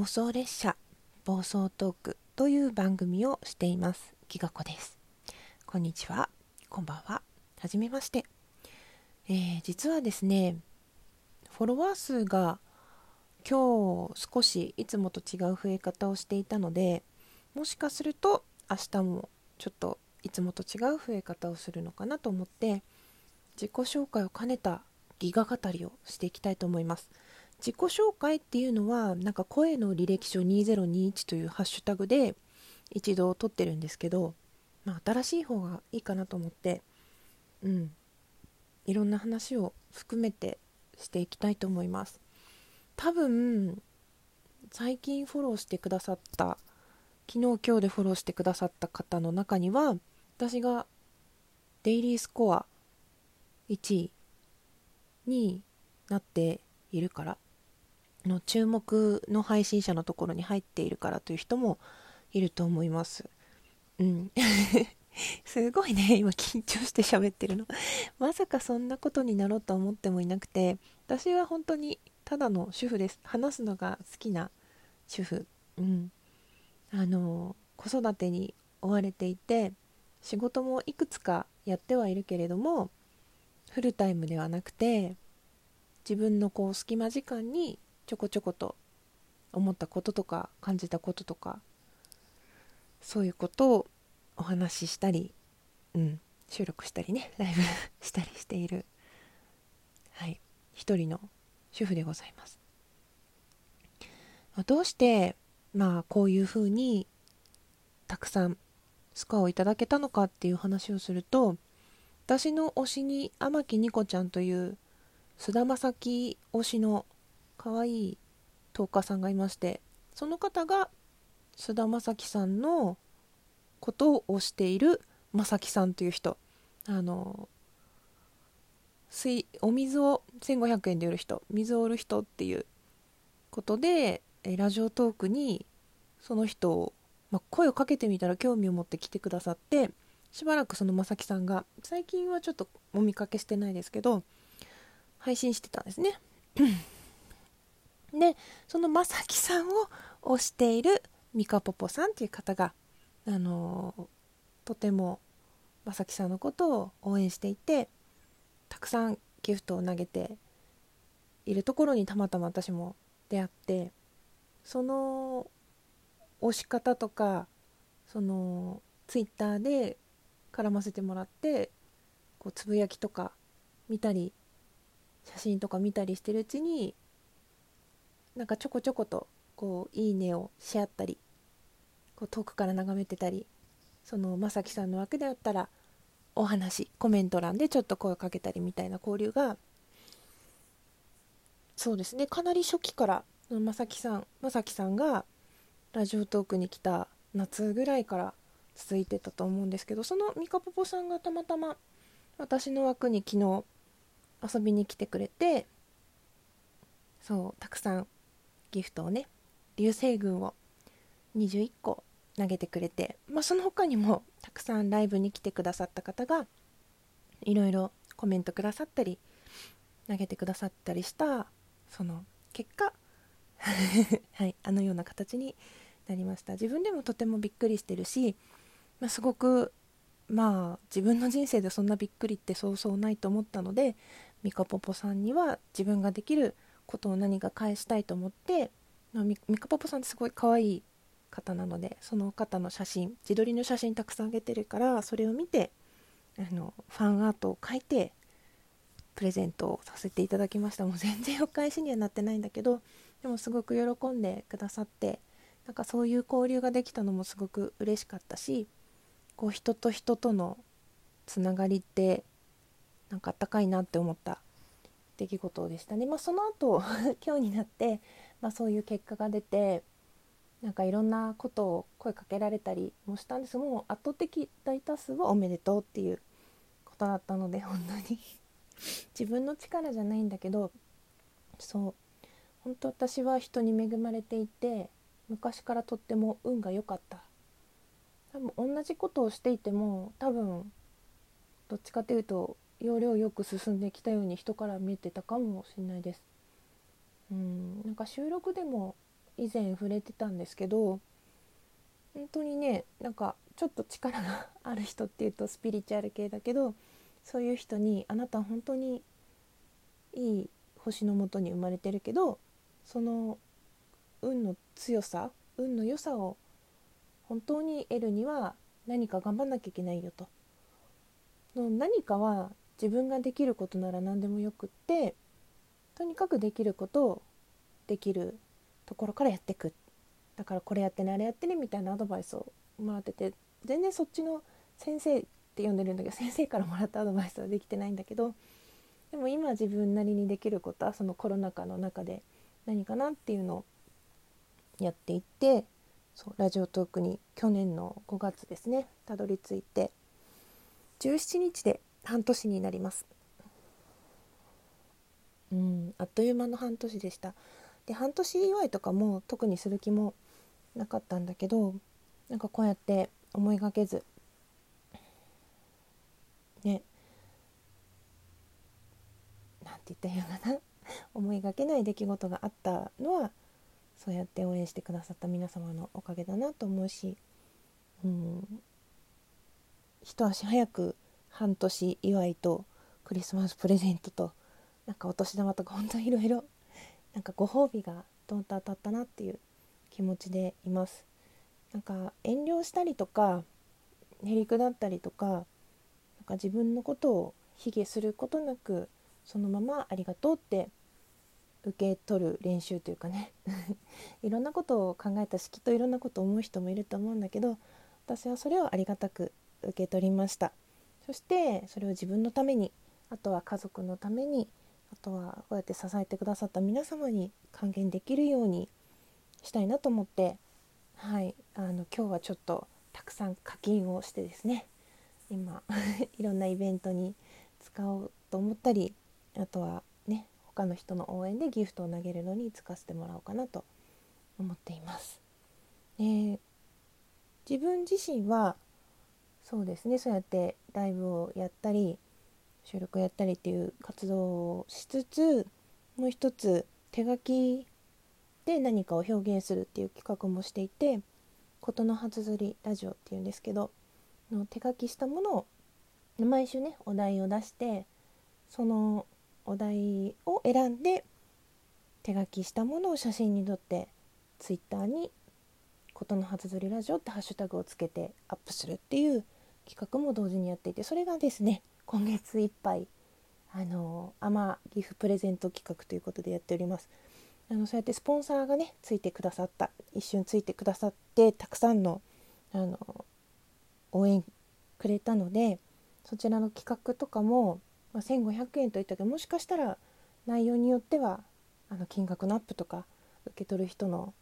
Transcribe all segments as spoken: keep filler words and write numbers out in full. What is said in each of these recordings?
暴走列車暴走トークという番組をしていますきがこです。こんにちは、こんばんは、はじめまして。えー、実はですね、フォロワー数が今日少しいつもと違う増え方をしていたので、もしかすると明日もちょっといつもと違う増え方をするのかなと思って、自己紹介を兼ねたギガ語りをしていきたいと思います。自己紹介っていうのはなんか声の履歴書にせんにじゅういちというハッシュタグで一度撮ってるんですけど、まあ、新しい方がいいかなと思って、うん、いろんな話を含めてしていきたいと思います。多分最近フォローしてくださった、昨日今日でフォローしてくださった方の中には、私がデイリースコアいちいになっているからの注目の配信者のところに入っているからという人もいると思います。うんすごいね、今緊張して喋ってるのまさかそんなことになろうと思ってもいなくて、私は本当にただの主婦です。話すのが好きな主婦、うん、あの子育てに追われていて、仕事もいくつかやってはいるけれどもフルタイムではなくて、自分のこう隙間時間にちょこちょこと思ったこととか感じたこととか、そういうことをお話ししたり、うん、収録したりね、ライブしたりしている、はい、一人の主婦でございます。どうして、まあ、こういうふうにたくさんスコアをいただけたのかっていう話をすると、私の推しに天木にこちゃんという菅田将暉推しの可愛いトーカーさんがいまして、その方が菅田将暉さんのことを推している将暉さんという人、あの水お水をせんごひゃくえんで売る人、水を売る人っていうことでラジオトークにその人を、まあ、声をかけてみたら興味を持って来てくださって、しばらくその将暉さんが、最近はちょっとお見かけしてないですけど配信してたんですねで、そのまさきさんを推しているみかぽぽさんっていう方が、あのー、とてもまさきさんのことを応援していて、たくさんギフトを投げているところにたまたま私も出会って、その推し方とかそのツイッターで絡ませてもらって、こうつぶやきとか見たり写真とか見たりしてるうちに、なんかちょこちょことこういいねをし合ったり、こう遠くから眺めてたり、そのまさきさんの枠であったらお話コメント欄でちょっと声をかけたりみたいな交流が、そうですね、かなり初期からまさきさんまさきさんがラジオトークに来た夏ぐらいから続いてたと思うんですけど、そのみかぽぽさんがたまたま私の枠に昨日遊びに来てくれて、そうたくさんギフトをね、流星群をにじゅういっこ投げてくれて、まあ、その他にもたくさんライブに来てくださった方がいろいろコメントくださったり投げてくださったりした、その結果、はい、あのような形になりました。自分でもとてもびっくりしてるし、まあ、すごくまあ自分の人生でそんなびっくりってそうそうないと思ったので、みかぽぽさんには自分ができることを何か返したいと思って、みかぽぽさんってすごい可愛い方なので、その方の写真、自撮りの写真たくさんあげてるから、それを見てあのファンアートを描いてプレゼントをさせていただきました。もう全然お返しにはなってないんだけど、でもすごく喜んでくださって、なんかそういう交流ができたのもすごく嬉しかったし、こう人と人とのつながりってなんかあったかいなって思った出来事でしたね。まあ、その後今日になって、まあ、そういう結果が出て、なんかいろんなことを声かけられたりもしたんですが、もう圧倒的大多数はおめでとうっていうことだったので、本当に自分の力じゃないんだけど、そう本当私は人に恵まれていて、昔からとっても運が良かった。多分同じことをしていても、多分どっちかというと要領よく進んできたように人から見えてたかもしれないです。うん、なんか収録でも以前触れてたんですけど、本当にね、なんかちょっと力がある人っていうとスピリチュアル系だけど、そういう人にあなたは本当にいい星の下に生まれてるけど、その運の強さ、運の良さを本当に得るには何か頑張んなきゃいけないよと。の何かは自分ができることなら何でもよくって、とにかくできることをできるところからやっていく。だからこれやってね、あれやってねみたいなアドバイスをもらってて、全然そっちの先生って呼んでるんだけど、先生からもらったアドバイスはできてないんだけど、でも今自分なりにできることはそのコロナ禍の中で何かなっていうのをやっていって、そうラジオトークに去年のごがつですね、たどり着いてじゅうしちにちで半年になります。うん、あっという間の半年でした。で、半年祝いとかも特にする気もなかったんだけど、なんかこうやって思いがけずね、なんて言ったらいいのかな思いがけない出来事があったのは、そうやって応援してくださった皆様のおかげだなと思うし、うん、一足早く半年祝いとクリスマスプレゼントと、なんかお年玉とか本当にいろいろなんかご褒美がどんと当たったなっていう気持ちでいます。なんか遠慮したりとかへりくだったりとか、なんか自分のことを卑下することなく、そのままありがとうって受け取る練習というかねいろんなことを考えたし、きっといろんなことを思う人もいると思うんだけど、私はそれをありがたく受け取りました。そしてそれを自分のために、あとは家族のために、あとはこうやって支えてくださった皆様に還元できるようにしたいなと思って、はい、あの今日はちょっとたくさん課金をしてですね、今いろんなイベントに使おうと思ったり、あとはね、他の人の応援でギフトを投げるのに使わせてもらおうかなと思っています。えー、自分自身はそうですね、そうやってライブをやったり、収録やったりっていう活動をしつつ、もう一つ手書きで何かを表現するっていう企画もしていて、ことのはつづりラジオっていうんですけど、の手書きしたものを毎週ねお題を出して、そのお題を選んで手書きしたものを写真に撮って、ツイッターにことのはつづりラジオってハッシュタグをつけてアップするっていう企画も同時にやっていて、それがですね今月いっぱい、あのアマギフプレゼント企画ということでやっております。あのそうやってスポンサーがねついてくださった、一瞬ついてくださって、たくさんの、あの応援くれたので、そちらの企画とかも、まあ、せんごひゃくえんといったけど、もしかしたら内容によってはあの金額のアップとか、受け取る人の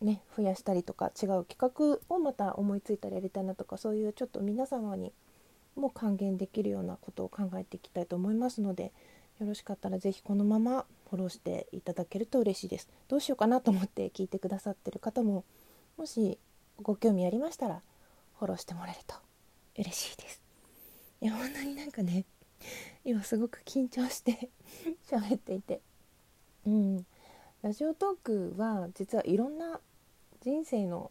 ね増やしたりとか、違う企画をまた思いついたらやりたいなとか、そういうちょっと皆様にも還元できるようなことを考えていきたいと思いますので、よろしかったらぜひこのままフォローしていただけると嬉しいです。どうしようかなと思って聞いてくださってる方も、もしご興味ありましたらフォローしてもらえると嬉しいです。いや、本当になんかね、今すごく緊張して喋っていて、うん、ラジオトークは実はいろんな人生の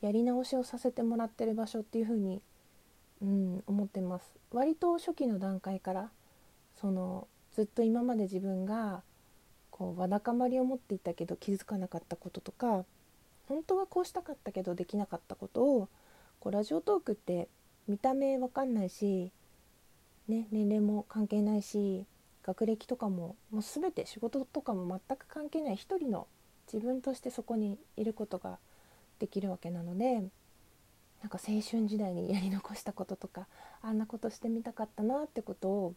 やり直しをさせてもらってる場所っていう風に、うん、思ってます。割と初期の段階から、そのずっと今まで自分がこうわだかまりを持っていたけど気づかなかったこととか、本当はこうしたかったけどできなかったことを、こうラジオトークって見た目わかんないし、ね、年齢も関係ないし、学歴とかももう全て、仕事とかも全く関係ない一人の自分としてそこにいることができるわけなので、なんか青春時代にやり残したこととか、あんなことしてみたかったなってことを、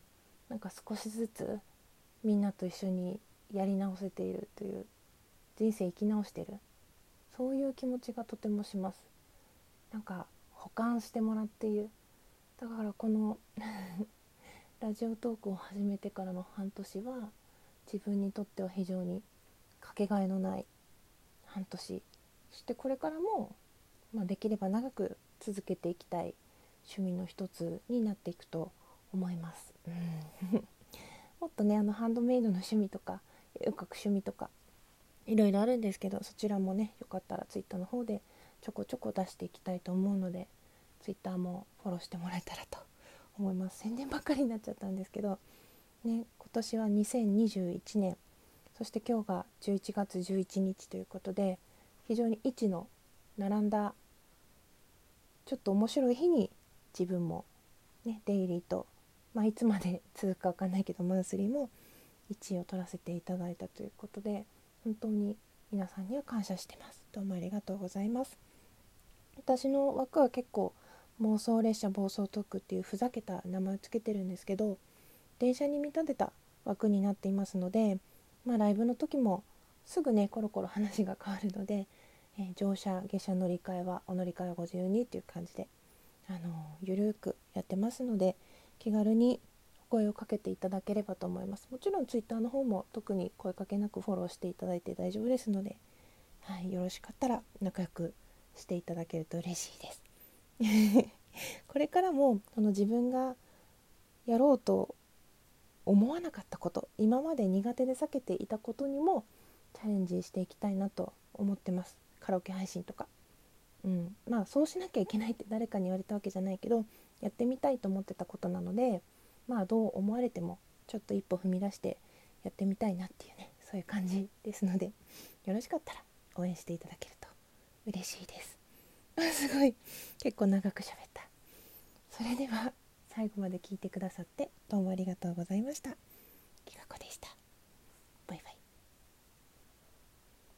なんか少しずつみんなと一緒にやり直せているという、人生生き直している、そういう気持ちがとてもします。なんか補完してもらっている。だからこのラジオトークを始めてからの半年は、自分にとっては非常にかけがえのない半年、そしてこれからもまあ、できれば長く続けていきたい趣味の一つになっていくと思います、うん、もっとね、あのハンドメイドの趣味とか、絵を描く趣味とか、いろいろあるんですけど、そちらもねよかったらツイッターの方でちょこちょこ出していきたいと思うので、ツイッターもフォローしてもらえたらと思います。宣伝ばっかりになっちゃったんですけど、ね、今年はにせんにじゅういちねん、そして今日がじゅういちがつじゅういちにちということで、非常に位置の並んだちょっと面白い日に自分も、ね、デイリーと、まあ、いつまで続くか分かんないけどマンスリーもいちいを取らせていただいたということで、本当に皆さんには感謝してます。どうもありがとうございます。私の枠は結構妄想列車暴走トークっていうふざけた名前をつけてるんですけど、電車に見立てた枠になっていますので、まあ、ライブの時もすぐねコロコロ話が変わるので、えー、乗車下車乗り換えはお乗り換えご自由にっていう感じで、あのー、ゆるくやってますので、気軽にお声をかけていただければと思います。もちろんツイッターの方も特に声かけなくフォローしていただいて大丈夫ですので、はい、よろしかったら仲良くしていただけると嬉しいです。これからもその自分がやろうと思わなかったこと、今まで苦手で避けていたことにもチャレンジしていきたいなと思ってます。カラオケ配信とか、うん、まあそうしなきゃいけないって誰かに言われたわけじゃないけど、やってみたいと思ってたことなので、まあどう思われてもちょっと一歩踏み出してやってみたいなっていうね、そういう感じですので、よろしかったら応援していただけると嬉しいです。すごい結構長く喋った。それでは最後まで聞いてくださってどうもありがとうございました。きかこでした。